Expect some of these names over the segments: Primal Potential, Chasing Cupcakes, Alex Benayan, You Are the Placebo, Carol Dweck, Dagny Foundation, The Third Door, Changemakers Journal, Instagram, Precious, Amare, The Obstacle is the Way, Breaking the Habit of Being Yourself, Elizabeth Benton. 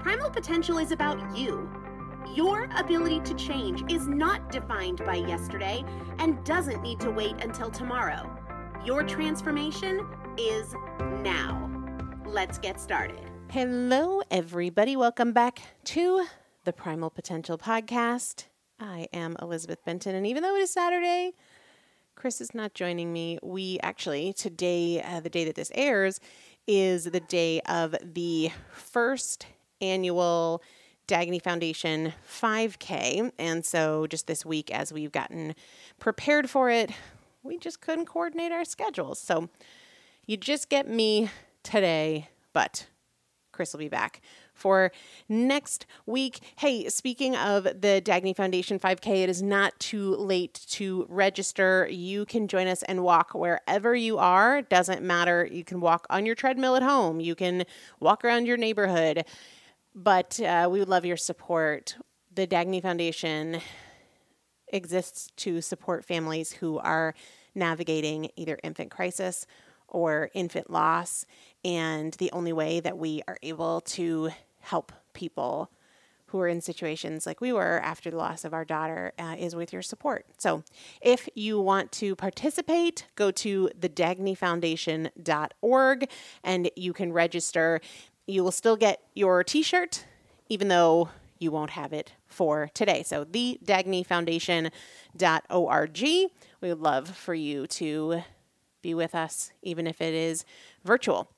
Primal Potential is about you. Your ability to change is not defined by yesterday and doesn't need to wait until tomorrow. Your transformation is now. Let's get started. Hello, everybody. Welcome back to the Primal Potential podcast. I am Elizabeth Benton, and even though it is Saturday, Chris is not joining me. We actually, today, the day that this airs, is the day of the first annual Dagny Foundation 5K. And so just this week, as we've gotten prepared for it, we just couldn't coordinate our schedules. So you just get me today, but Chris will be back for next week. Hey, speaking of the Dagny Foundation 5K, it is not too late to register. You can join us and walk wherever you are. It doesn't matter. You can walk on your treadmill at home. You can walk around your neighborhood. But we would love your support. The Dagny Foundation exists to support families who are navigating either infant crisis or infant loss. And the only way that we are able to help people who are in situations like we were after the loss of our daughter is with your support. So if you want to participate, go to thedagnyfoundation.org and you can register. You will still get your t-shirt, even though you won't have it for today. So thedagnyfoundation.org. We would love for you to be with us, even if it is virtual.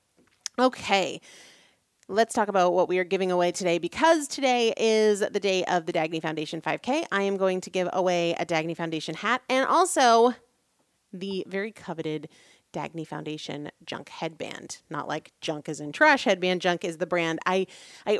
Okay, let's talk about what we are giving away today. Because today is the day of the Dagny Foundation 5K, I am going to give away a Dagny Foundation hat and also the very coveted Dagny Foundation junk headband. Not like junk as in trash headband. Junk is the brand. I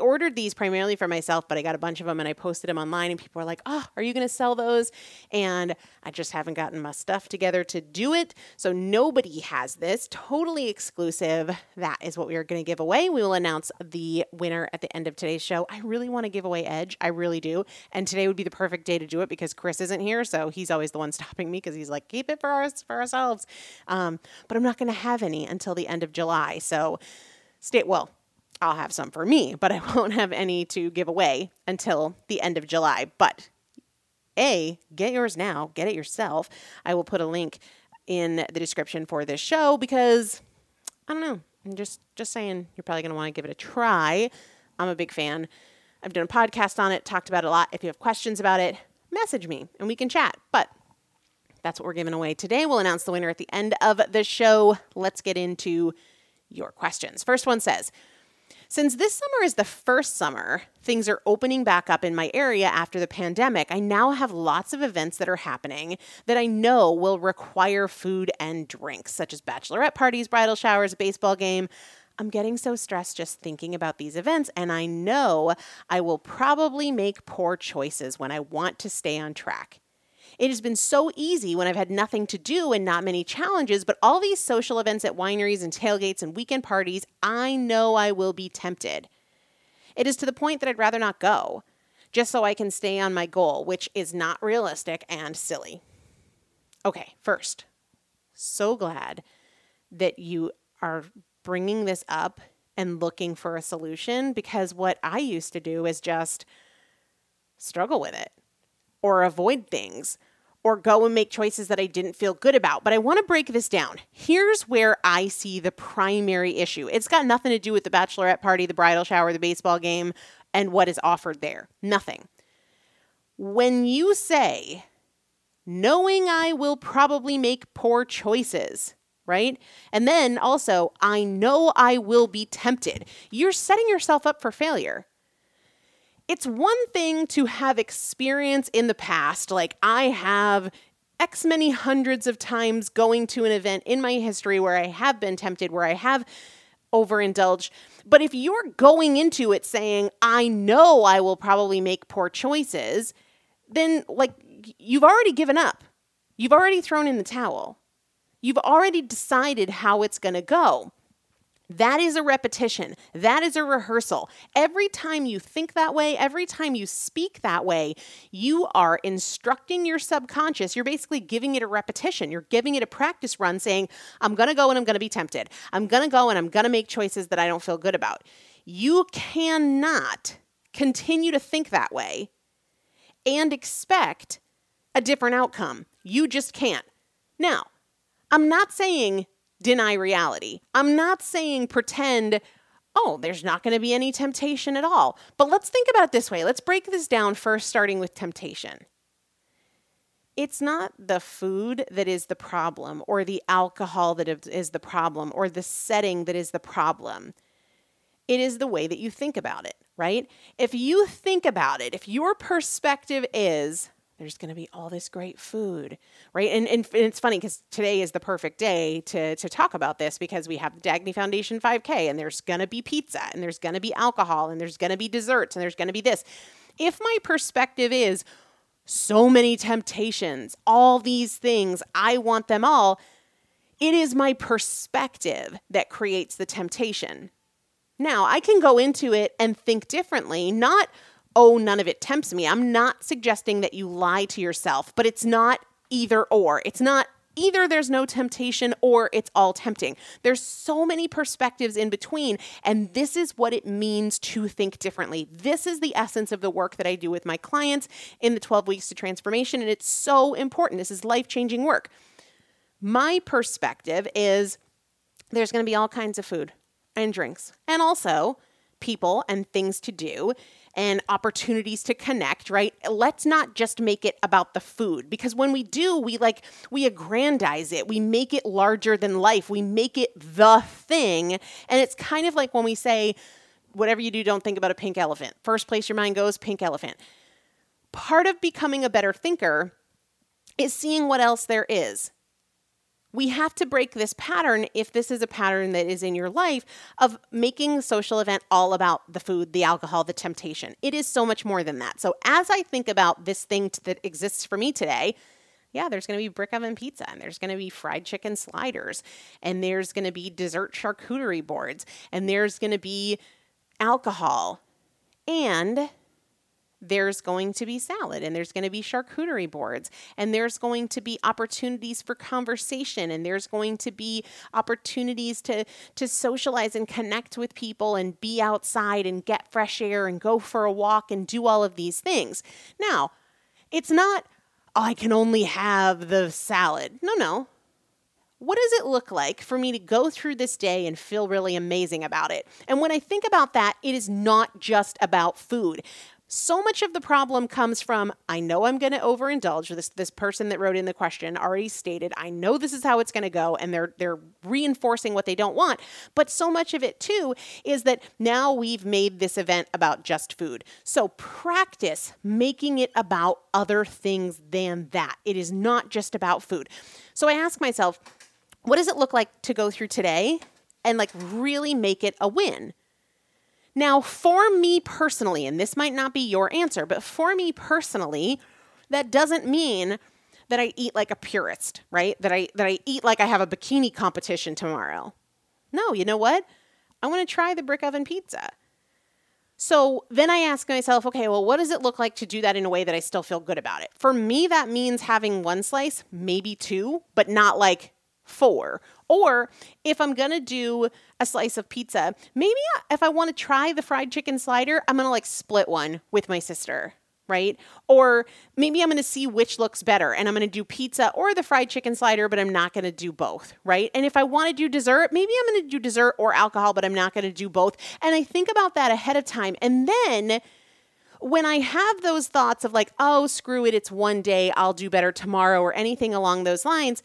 ordered these primarily for myself, but I got a bunch of them and I posted them online and people were like, oh, are you going to sell those? And I just haven't gotten my stuff together to do it. So nobody has this. Totally exclusive. That is what we are going to give away. We will announce the winner at the end of today's show. I really want to give away Edge. I really do. And today would be the perfect day to do it because Chris isn't here. So he's always the one stopping me because he's like, keep it for us, for ourselves. But I'm not going to have any until the end of July. So I'll have some for me, but I won't have any to give away until the end of July. But get yours now, get it yourself. I will put a link in the description for this show because I don't know. I'm just saying you're probably going to want to give it a try. I'm a big fan. I've done a podcast on it, talked about it a lot. If you have questions about it, message me and we can chat. But that's what we're giving away today. We'll announce the winner at the end of the show. Let's get into your questions. First one says, since this summer is the first summer things are opening back up in my area after the pandemic, I now have lots of events that are happening that I know will require food and drinks, such as bachelorette parties, bridal showers, baseball game. I'm getting so stressed just thinking about these events, and I know I will probably make poor choices when I want to stay on track. It has been so easy when I've had nothing to do and not many challenges, but all these social events at wineries and tailgates and weekend parties, I know I will be tempted. It is to the point that I'd rather not go, just so I can stay on my goal, which is not realistic and silly. Okay, first, so glad that you are bringing this up and looking for a solution, because what I used to do is just struggle with it or avoid things, or go and make choices that I didn't feel good about. But I want to break this down. Here's where I see the primary issue. It's got nothing to do with the bachelorette party, the bridal shower, the baseball game, and what is offered there. Nothing. When you say, knowing I will probably make poor choices, right? And then also, I know I will be tempted. You're setting yourself up for failure. It's one thing to have experience in the past, like I have X many hundreds of times going to an event in my history where I have been tempted, where I have overindulged. But if you're going into it saying, I know I will probably make poor choices, then like you've already given up. You've already thrown in the towel. You've already decided how it's going to go. That is a repetition. That is a rehearsal. Every time you think that way, every time you speak that way, you are instructing your subconscious. You're basically giving it a repetition. You're giving it a practice run saying, I'm going to go and I'm going to be tempted. I'm going to go and I'm going to make choices that I don't feel good about. You cannot continue to think that way and expect a different outcome. You just can't. Now, I'm not saying deny reality. I'm not saying pretend, oh, there's not going to be any temptation at all. But let's think about it this way. Let's break this down first, starting with temptation. It's not the food that is the problem or the alcohol that is the problem or the setting that is the problem. It is the way that you think about it, right? If you think about it, if your perspective is there's going to be all this great food, right? And it's funny because today is the perfect day to talk about this because we have the Dagny Foundation 5K and there's going to be pizza and there's going to be alcohol and there's going to be desserts and there's going to be this. If my perspective is so many temptations, all these things, I want them all, it is my perspective that creates the temptation. Now, I can go into it and think differently, not, oh, none of it tempts me. I'm not suggesting that you lie to yourself, but it's not either or. It's not either there's no temptation or it's all tempting. There's so many perspectives in between, and this is what it means to think differently. This is the essence of the work that I do with my clients in the 12 Weeks to Transformation, and it's so important. This is life-changing work. My perspective is there's going to be all kinds of food and drinks, and also people and things to do and opportunities to connect, right? Let's not just make it about the food, because when we do, we aggrandize it. We make it larger than life. We make it the thing. And it's kind of like when we say, whatever you do, don't think about a pink elephant. First place your mind goes, pink elephant. Part of becoming a better thinker is seeing what else there is. We have to break this pattern, if this is a pattern that is in your life, of making the social event all about the food, the alcohol, the temptation. It is so much more than that. So as I think about this thing that exists for me today, yeah, there's going to be brick oven pizza, and there's going to be fried chicken sliders, and there's going to be dessert charcuterie boards, and there's going to be alcohol, and there's going to be salad, and there's going to be charcuterie boards, and there's going to be opportunities for conversation, and there's going to be opportunities to socialize and connect with people and be outside and get fresh air and go for a walk and do all of these things. Now, it's not, oh, I can only have the salad. No. What does it look like for me to go through this day and feel really amazing about it? And when I think about that, it is not just about food. So much of the problem comes from, I know I'm going to overindulge. This person that wrote in the question already stated, I know this is how it's going to go, and they're reinforcing what they don't want. But so much of it, too, is that now we've made this event about just food. So practice making it about other things than that. It is not just about food. So I ask myself, what does it look like to go through today and really make it a win? Now, for me personally, and this might not be your answer, but for me personally, that doesn't mean that I eat like a purist, right? That I eat like I have a bikini competition tomorrow. No, you know what? I want to try the brick oven pizza. So then I ask myself, okay, well, what does it look like to do that in a way that I still feel good about it? For me, that means having one slice, maybe two, but not four. Or if I'm going to do a slice of pizza, maybe if I want to try the fried chicken slider, I'm going to split one with my sister, right? Or maybe I'm going to see which looks better, and I'm going to do pizza or the fried chicken slider, but I'm not going to do both, right? And if I want to do dessert, maybe I'm going to do dessert or alcohol, but I'm not going to do both. And I think about that ahead of time. And then when I have those thoughts of oh, screw it, it's one day, I'll do better tomorrow, or anything along those lines,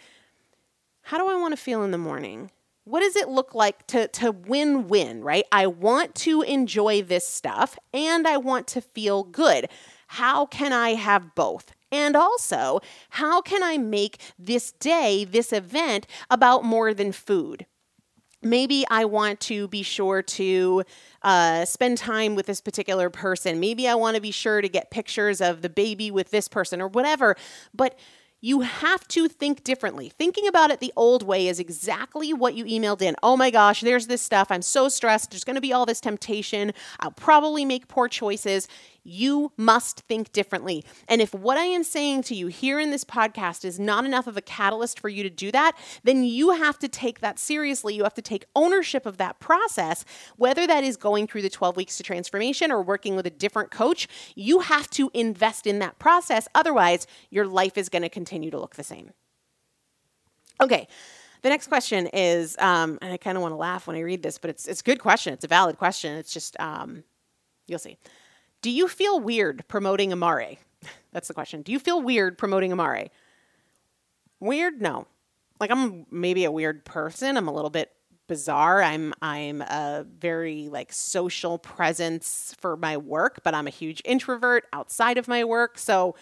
how do I want to feel in the morning? What does it look like to win-win, right? I want to enjoy this stuff, and I want to feel good. How can I have both? And also, how can I make this day, this event, about more than food? Maybe I want to be sure to spend time with this particular person. Maybe I want to be sure to get pictures of the baby with this person or whatever, but you have to think differently. Thinking about it the old way is exactly what you emailed in. Oh my gosh, there's this stuff. I'm so stressed. There's going to be all this temptation. I'll probably make poor choices. You must think differently. And if what I am saying to you here in this podcast is not enough of a catalyst for you to do that, then you have to take that seriously. You have to take ownership of that process, whether that is going through the 12 Weeks to Transformation or working with a different coach. You have to invest in that process. Otherwise, your life is going to continue to look the same. Okay, the next question is, and I kind of want to laugh when I read this, but it's a good question. It's a valid question. It's just, you'll see. Do you feel weird promoting Amare? That's the question. Do you feel weird promoting Amare? Weird? No. I'm maybe a weird person. I'm a little bit bizarre. I'm a very like social presence for my work, but I'm a huge introvert outside of my work. So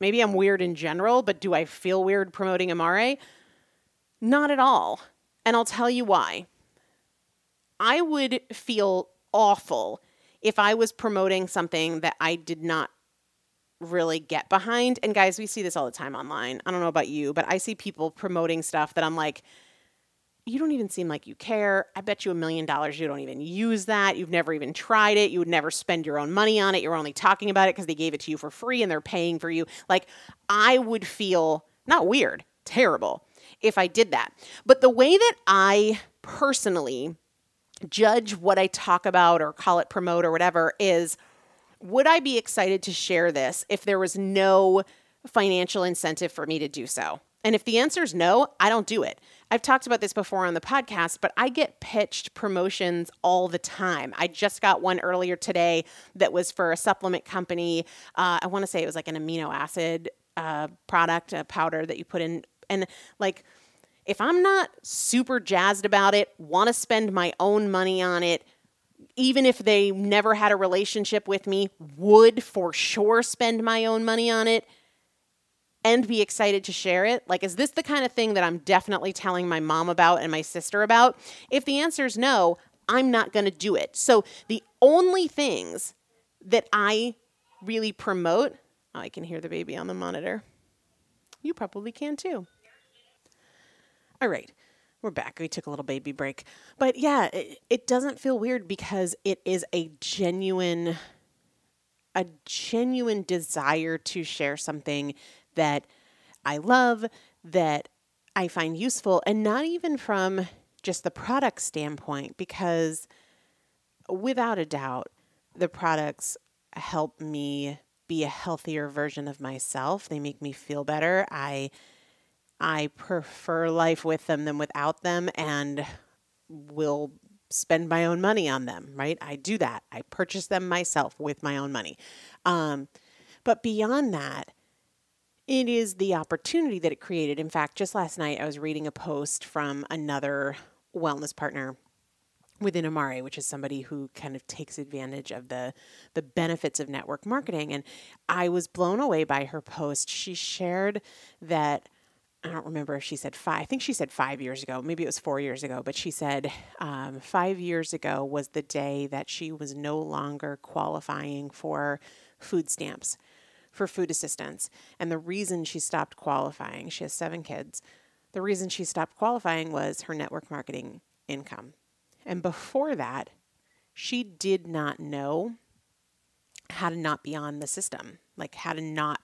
maybe I'm weird in general, but do I feel weird promoting Amare? Not at all. And I'll tell you why. I would feel awful if I was promoting something that I did not really get behind. And guys, we see this all the time online. I don't know about you, but I see people promoting stuff that I'm like, you don't even seem like you care. I bet you $1 million you don't even use that. You've never even tried it. You would never spend your own money on it. You're only talking about it because they gave it to you for free and they're paying for you. Like, I would feel not weird, terrible if I did that. But the way that I personally judge what I talk about or call it promote or whatever is, would I be excited to share this if there was no financial incentive for me to do so? And if the answer is no, I don't do it. I've talked about this before on the podcast, but I get pitched promotions all the time. I just got one earlier today that was for a supplement company. I want to say it was like an amino acid product, a powder that you put in. And like, if I'm not super jazzed about it, want to spend my own money on it, even if they never had a relationship with me, would for sure spend my own money on it and be excited to share it. Like, is this the kind of thing that I'm definitely telling my mom about and my sister about? If the answer is no, I'm not going to do it. So the only things that I really promote, oh, I can hear the baby on the monitor. You probably can too. All right. We're back. We took a little baby break. But yeah, it doesn't feel weird because it is a genuine desire to share something that I love, that I find useful, and not even from just the product standpoint, because without a doubt, the products help me be a healthier version of myself. They make me feel better. I prefer life with them than without them, and will spend my own money on them, right? I do that. I purchase them myself with my own money. But beyond that, it is the opportunity that it created. In fact, just last night, I was reading a post from another wellness partner within Amare, which is somebody who kind of takes advantage of the benefits of network marketing. And I was blown away by her post. She shared that, I don't remember if she said five. I think she said 5 years ago. Maybe it was 4 years ago. But she said 5 years ago was the day that she was no longer qualifying for food stamps, for food assistance. And the reason she stopped qualifying, she has 7 kids. The reason she stopped qualifying was her network marketing income. And before that, she did not know how to not be on the system, like how to not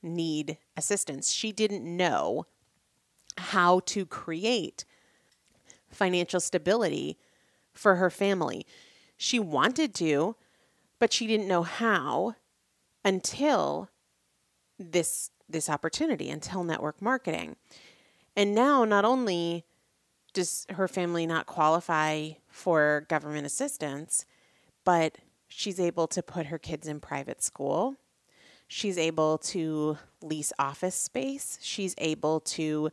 need assistance. She didn't know how to create financial stability for her family. She wanted to, but she didn't know how until this opportunity, until network marketing. And now not only does her family not qualify for government assistance, but she's able to put her kids in private school. She's able to lease office space. She's able to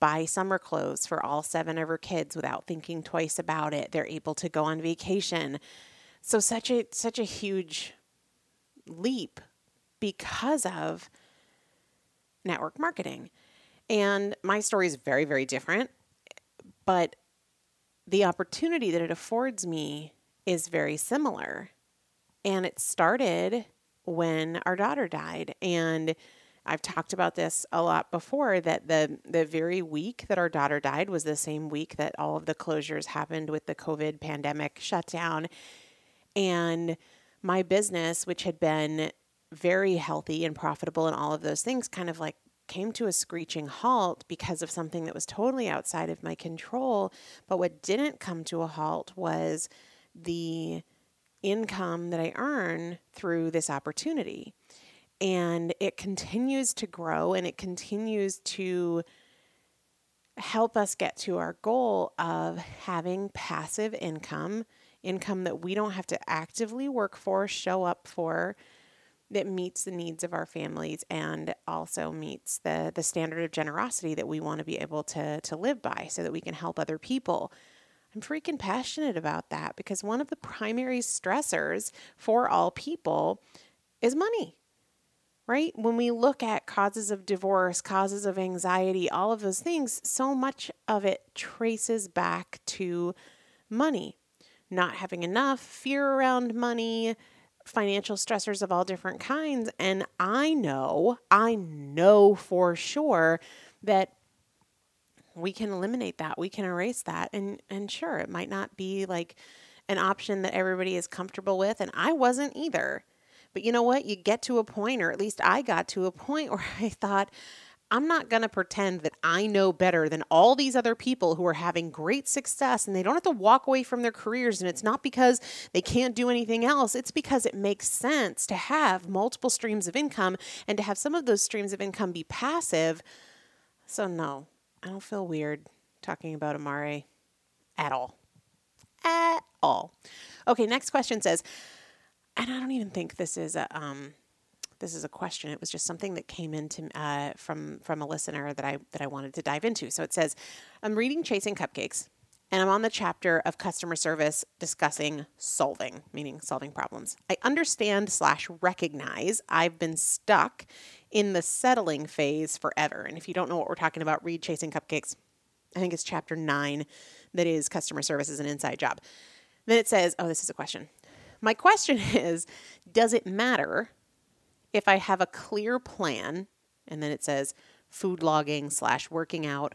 buy summer clothes for all 7 of her kids without thinking twice about it. They're able to go on vacation. So such a huge leap because of network marketing. And my story is very, very different, but the opportunity that it affords me is very similar. And it started when our daughter died. And I've talked about this a lot before, that the very week that our daughter died was the same week that all of the closures happened with the COVID pandemic shutdown. And my business, which had been very healthy and profitable and all of those things, kind of like came to a screeching halt because of something that was totally outside of my control. But what didn't come to a halt was the income that I earn through this opportunity. And it continues to grow, and it continues to help us get to our goal of having passive income that we don't have to actively work for, show up for, that meets the needs of our families and also meets the standard of generosity that we want to be able to live by so that we can help other people. I'm freaking passionate about that because one of the primary stressors for all people is money, right? When we look at causes of divorce, causes of anxiety, all of those things, so much of it traces back to money, not having enough, fear around money, financial stressors of all different kinds. And I know for sure that we can eliminate that. We can erase that. And sure, it might not be like an option that everybody is comfortable with. And I wasn't either. But you know what? You get to a point, or at least I got to a point where I thought, I'm not going to pretend that I know better than all these other people who are having great success and they don't have to walk away from their careers. And it's not because they can't do anything else. It's because it makes sense to have multiple streams of income and to have some of those streams of income be passive. So no, I don't feel weird talking about Amare at all. At all. Okay, next question says, and I don't even think this is a question. It was just something that came in to, from a listener that I wanted to dive into. So it says, I'm reading Chasing Cupcakes, and I'm on the chapter of customer service discussing solving, meaning solving problems. I understand/recognize I've been stuck in the settling phase forever. And if you don't know what we're talking about, read Chasing Cupcakes. I think it's chapter 9 that is customer service is an inside job. Then it says, oh, this is a question. My question is, does it matter if I have a clear plan, and then it says food logging / working out,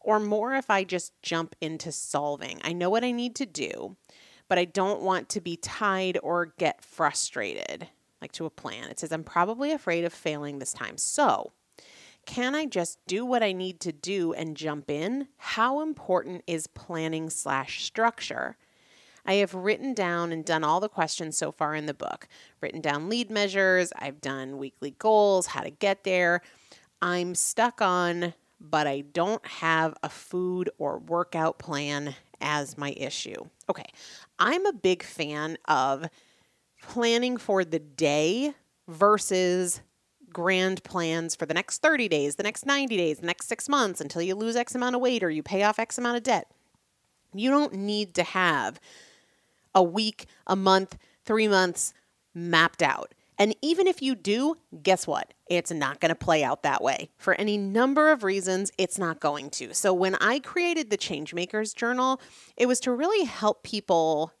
or more if I just jump into solving? I know what I need to do, but I don't want to be tied or get frustrated, like to a plan. It says, I'm probably afraid of failing this time. So can I just do what I need to do and jump in? How important is planning / structure? I have written down and done all the questions so far in the book, written down lead measures. I've done weekly goals, how to get there. I'm stuck on, but I don't have a food or workout plan as my issue. Okay. I'm a big fan of planning for the day versus grand plans for the next 30 days, the next 90 days, the next 6 months until you lose X amount of weight or you pay off X amount of debt. You don't need to have a week, a month, 3 months mapped out. And even if you do, guess what? It's not going to play out that way. For any number of reasons, it's not going to. So when I created the Changemakers Journal, it was to really help people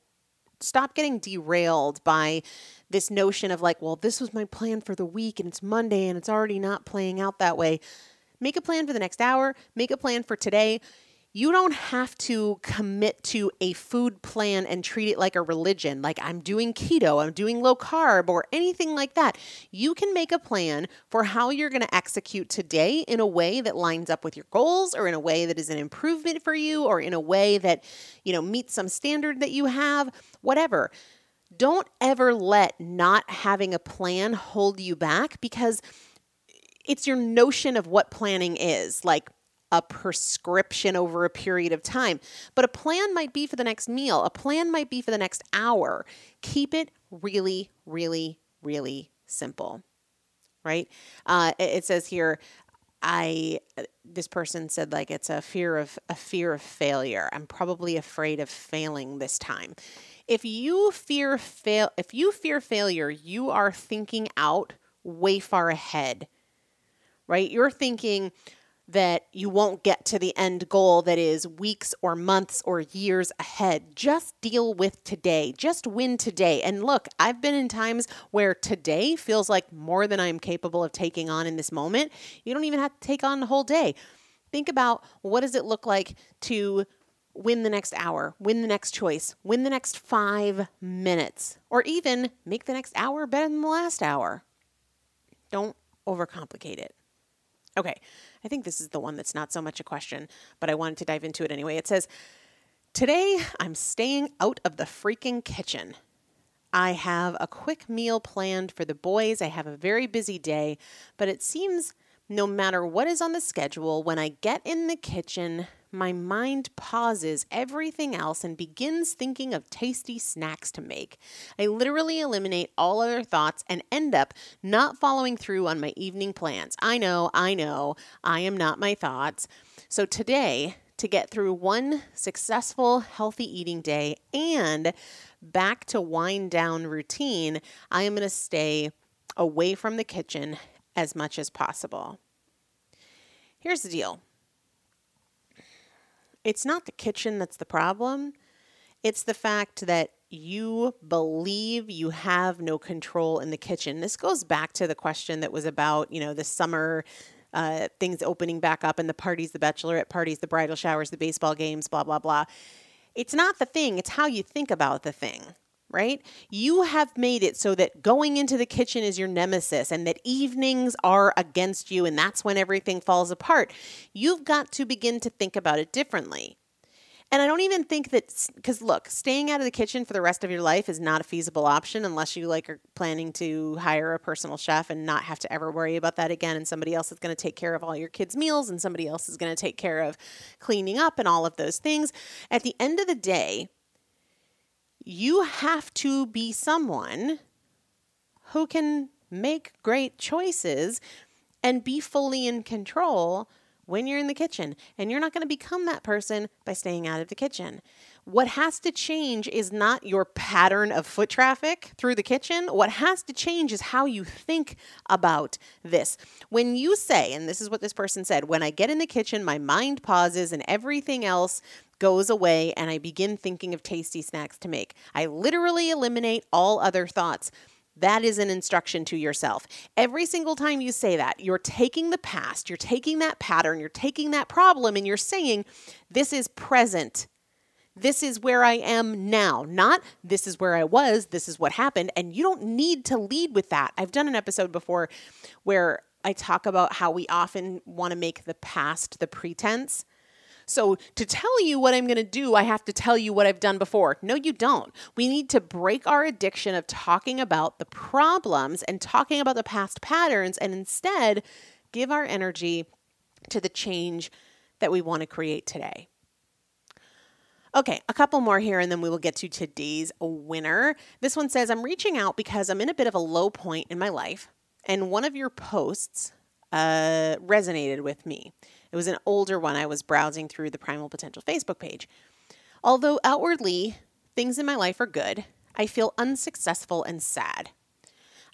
stop getting derailed by this notion of like, well, this was my plan for the week and it's Monday and it's already not playing out that way. Make a plan for the next hour. Make a plan for today. You don't have to commit to a food plan and treat it like a religion, like I'm doing keto, I'm doing low carb or anything like that. You can make a plan for how you're going to execute today in a way that lines up with your goals or in a way that is an improvement for you or in a way that, you know, meets some standard that you have, whatever. Don't ever let not having a plan hold you back because it's your notion of what planning is, like a prescription over a period of time. But a plan might be for the next meal. A plan might be for the next hour. Keep it really, really, really simple, right? It says here, this person said like it's a fear of failure. I'm probably afraid of failing this time. If you fear failure, you are thinking out way far ahead, right? You're thinking that you won't get to the end goal that is weeks or months or years ahead. Just deal with today. Just win today. And look, I've been in times where today feels like more than I'm capable of taking on in this moment. You don't even have to take on the whole day. Think about what does it look like to win the next hour, win the next choice, win the next 5 minutes, or even make the next hour better than the last hour. Don't overcomplicate it. Okay, I think this is the one that's not so much a question, but I wanted to dive into it anyway. It says, today I'm staying out of the freaking kitchen. I have a quick meal planned for the boys. I have a very busy day, but it seems no matter what is on the schedule, when I get in the kitchen, my mind pauses everything else and begins thinking of tasty snacks to make. I literally eliminate all other thoughts and end up not following through on my evening plans. I know, I am not my thoughts. So today, to get through one successful healthy eating day and back to wind down routine, I am going to stay away from the kitchen as much as possible. Here's the deal. It's not the kitchen that's the problem. It's the fact that you believe you have no control in the kitchen. This goes back to the question that was about, the summer things opening back up and the parties, the bachelorette parties, the bridal showers, the baseball games, blah, blah, blah. It's not the thing. It's how you think about the thing, right? You have made it so that going into the kitchen is your nemesis and that evenings are against you and that's when everything falls apart. You've got to begin to think about it differently. And I don't even think that, because look, staying out of the kitchen for the rest of your life is not a feasible option unless you are planning to hire a personal chef and not have to ever worry about that again. And somebody else is going to take care of all your kids' meals and somebody else is going to take care of cleaning up and all of those things. At the end of the day, you have to be someone who can make great choices and be fully in control when you're in the kitchen, and you're not going to become that person by staying out of the kitchen. What has to change is not your pattern of foot traffic through the kitchen. What has to change is how you think about this. When you say, and this is what this person said, when I get in the kitchen, my mind pauses and everything else goes away and I begin thinking of tasty snacks to make. I literally eliminate all other thoughts. That is an instruction to yourself. Every single time you say that, you're taking the past, you're taking that pattern, you're taking that problem, and you're saying, this is present. This is where I am now, not this is where I was, this is what happened, and you don't need to lead with that. I've done an episode before where I talk about how we often want to make the past the pretense. So to tell you what I'm going to do, I have to tell you what I've done before. No, you don't. We need to break our addiction of talking about the problems and talking about the past patterns and instead give our energy to the change that we want to create today. Okay, a couple more here and then we will get to today's winner. This one says, I'm reaching out because I'm in a bit of a low point in my life and one of your posts resonated with me. It was an older one. I was browsing through the Primal Potential Facebook page. Although outwardly, things in my life are good, I feel unsuccessful and sad.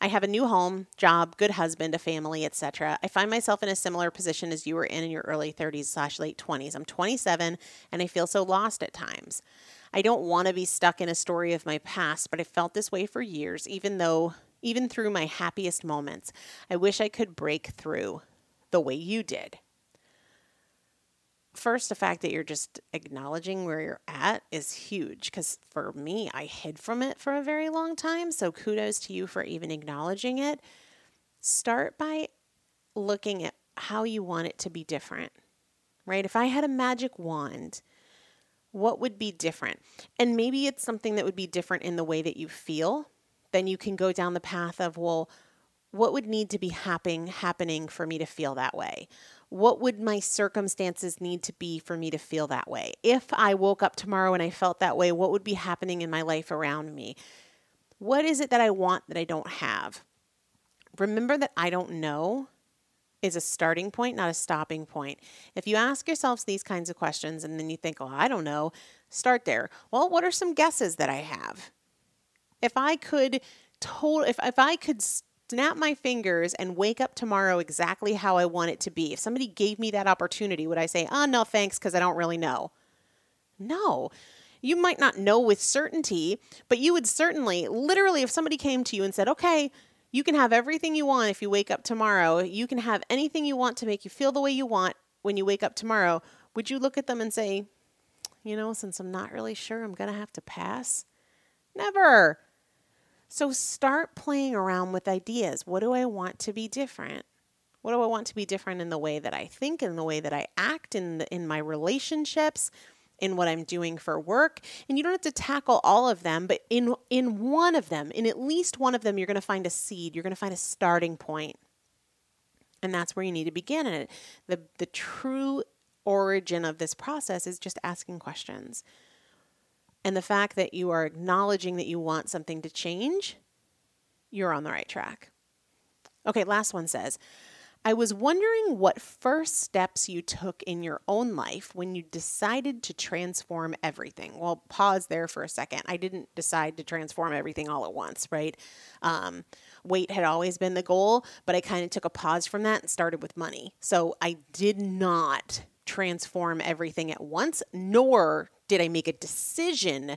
I have a new home, job, good husband, a family, etc. I find myself in a similar position as you were in your early 30s/late 20s. I'm 27 and I feel so lost at times. I don't want to be stuck in a story of my past, but I felt this way for years, even through my happiest moments. I wish I could break through the way you did. First, the fact that you're just acknowledging where you're at is huge because for me, I hid from it for a very long time. So kudos to you for even acknowledging it. Start by looking at how you want it to be different, right? If I had a magic wand, what would be different? And maybe it's something that would be different in the way that you feel. Then you can go down the path of, well, what would need to be happening for me to feel that way? What would my circumstances need to be for me to feel that way? If I woke up tomorrow and I felt that way, what would be happening in my life around me? What is it that I want that I don't have? Remember that I don't know is a starting point, not a stopping point. If you ask yourselves these kinds of questions and then you think, oh, I don't know, start there. Well, what are some guesses that I have? If I could snap my fingers and wake up tomorrow exactly how I want it to be. If somebody gave me that opportunity, would I say, oh, no, thanks, because I don't really know? No. You might not know with certainty, but you would certainly, literally, if somebody came to you and said, okay, you can have everything you want if you wake up tomorrow. You can have anything you want to make you feel the way you want when you wake up tomorrow. Would you look at them and say, since I'm not really sure, I'm going to have to pass? Never. So start playing around with ideas. What do I want to be different? What do I want to be different in the way that I think, in the way that I act, in my relationships, in what I'm doing for work? And you don't have to tackle all of them, but in one of them, in at least one of them, you're going to find a seed. You're going to find a starting point. And that's where you need to begin it. The true origin of this process is just asking questions. And the fact that you are acknowledging that you want something to change, you're on the right track. Okay, last one says, I was wondering what first steps you took in your own life when you decided to transform everything. Well, pause there for a second. I didn't decide to transform everything all at once, right? Weight had always been the goal, but I kind of took a pause from that and started with money. So I did not transform everything at once, nor did I make a decision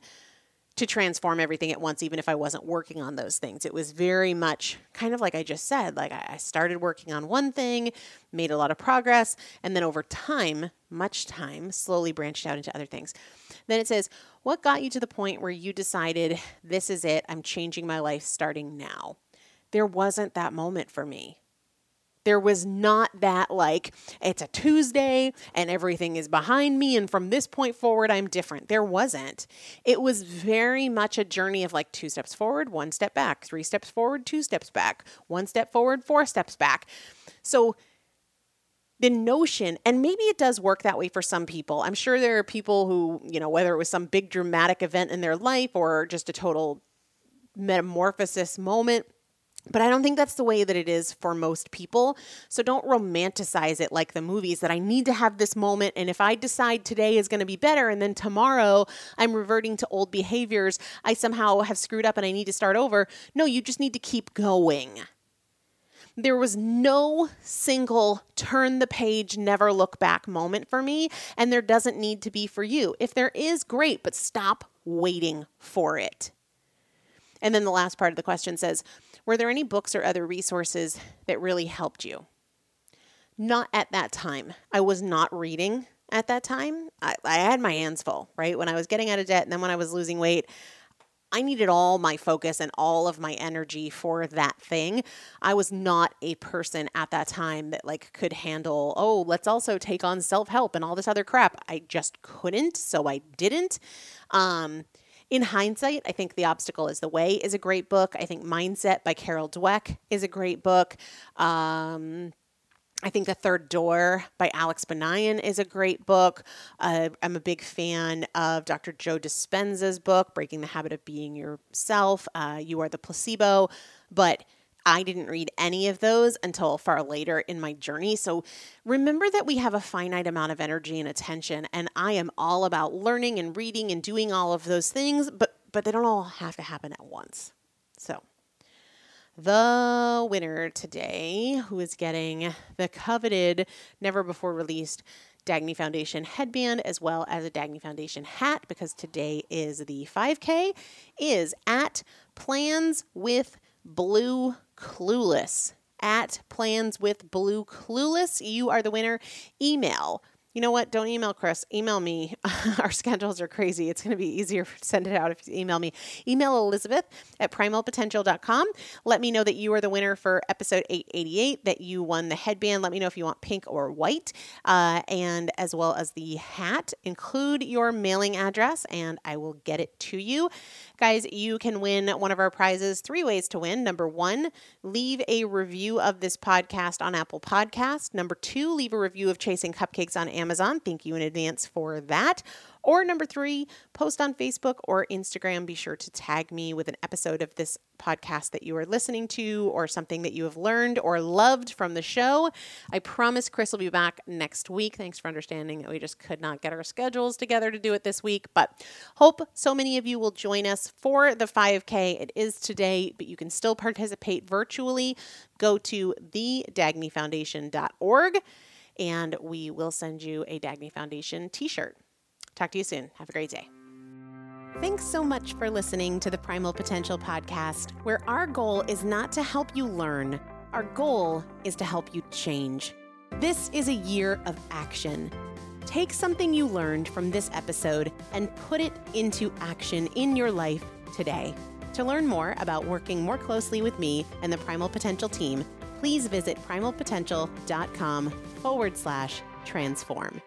to transform everything at once, even if I wasn't working on those things. It was very much kind of like I just said, like I started working on one thing, made a lot of progress, and then over time, much time, slowly branched out into other things. Then it says, what got you to the point where you decided, this is it, I'm changing my life starting now? There wasn't that moment for me. There was not that like, it's a Tuesday and everything is behind me and from this point forward, I'm different. There wasn't. It was very much a journey of like 2 steps forward, 1 step back, 3 steps forward, 2 steps back, 1 step forward, 4 steps back. So the notion, and maybe it does work that way for some people. I'm sure there are people who, you know, whether it was some big dramatic event in their life or just a total metamorphosis moment, but I don't think that's the way that it is for most people. So don't romanticize it like the movies that I need to have this moment. And if I decide today is going to be better and then tomorrow I'm reverting to old behaviors, I somehow have screwed up and I need to start over. No, you just need to keep going. There was no single turn the page, never look back moment for me. And there doesn't need to be for you. If there is, great, but stop waiting for it. And then the last part of the question says, were there any books or other resources that really helped you? Not at that time. I was not reading at that time. I had my hands full, right? When I was getting out of debt and then when I was losing weight, I needed all my focus and all of my energy for that thing. I was not a person at that time that like could handle, oh, let's also take on self-help and all this other crap. I just couldn't, so I didn't. In hindsight, I think The Obstacle is the Way is a great book. I think Mindset by Carol Dweck is a great book. I think The Third Door by Alex Benayan is a great book. I'm a big fan of Dr. Joe Dispenza's book, Breaking the Habit of Being Yourself, You Are the Placebo, but I didn't read any of those until far later in my journey. So remember that we have a finite amount of energy and attention, and I am all about learning and reading and doing all of those things, but they don't all have to happen at once. So the winner today, who is getting the coveted, never before released Dagny Foundation headband as well as a Dagny Foundation hat, because today is the 5K, is at Plans with Blue Clueless. At Plans with Blue Clueless. You are the winner. Email. You know what? Don't email Chris. Email me. Our schedules are crazy. It's going to be easier to send it out if you email me. Email Elizabeth at primalpotential.com. Let me know that you are the winner for episode 888, that you won the headband. Let me know if you want pink or white, and as well as the hat. Include your mailing address and I will get it to you. Guys, you can win one of our prizes. 3 ways to win. Number 1, leave a review of this podcast on Apple Podcasts. Number 2, leave a review of Chasing Cupcakes on Amazon. Thank you in advance for that. Or number 3, post on Facebook or Instagram. Be sure to tag me with an episode of this podcast that you are listening to or something that you have learned or loved from the show. I promise Chris will be back next week. Thanks for understanding that we just could not get our schedules together to do it this week, but hope so many of you will join us for the 5K. It is today, but you can still participate virtually. Go to thedagnyfoundation.org and we will send you a Dagny Foundation t-shirt. Talk to you soon. Have a great day. Thanks so much for listening to the Primal Potential podcast, where our goal is not to help you learn. Our goal is to help you change. This is a year of action. Take something you learned from this episode and put it into action in your life today. To learn more about working more closely with me and the Primal Potential team, please visit primalpotential.com/transform.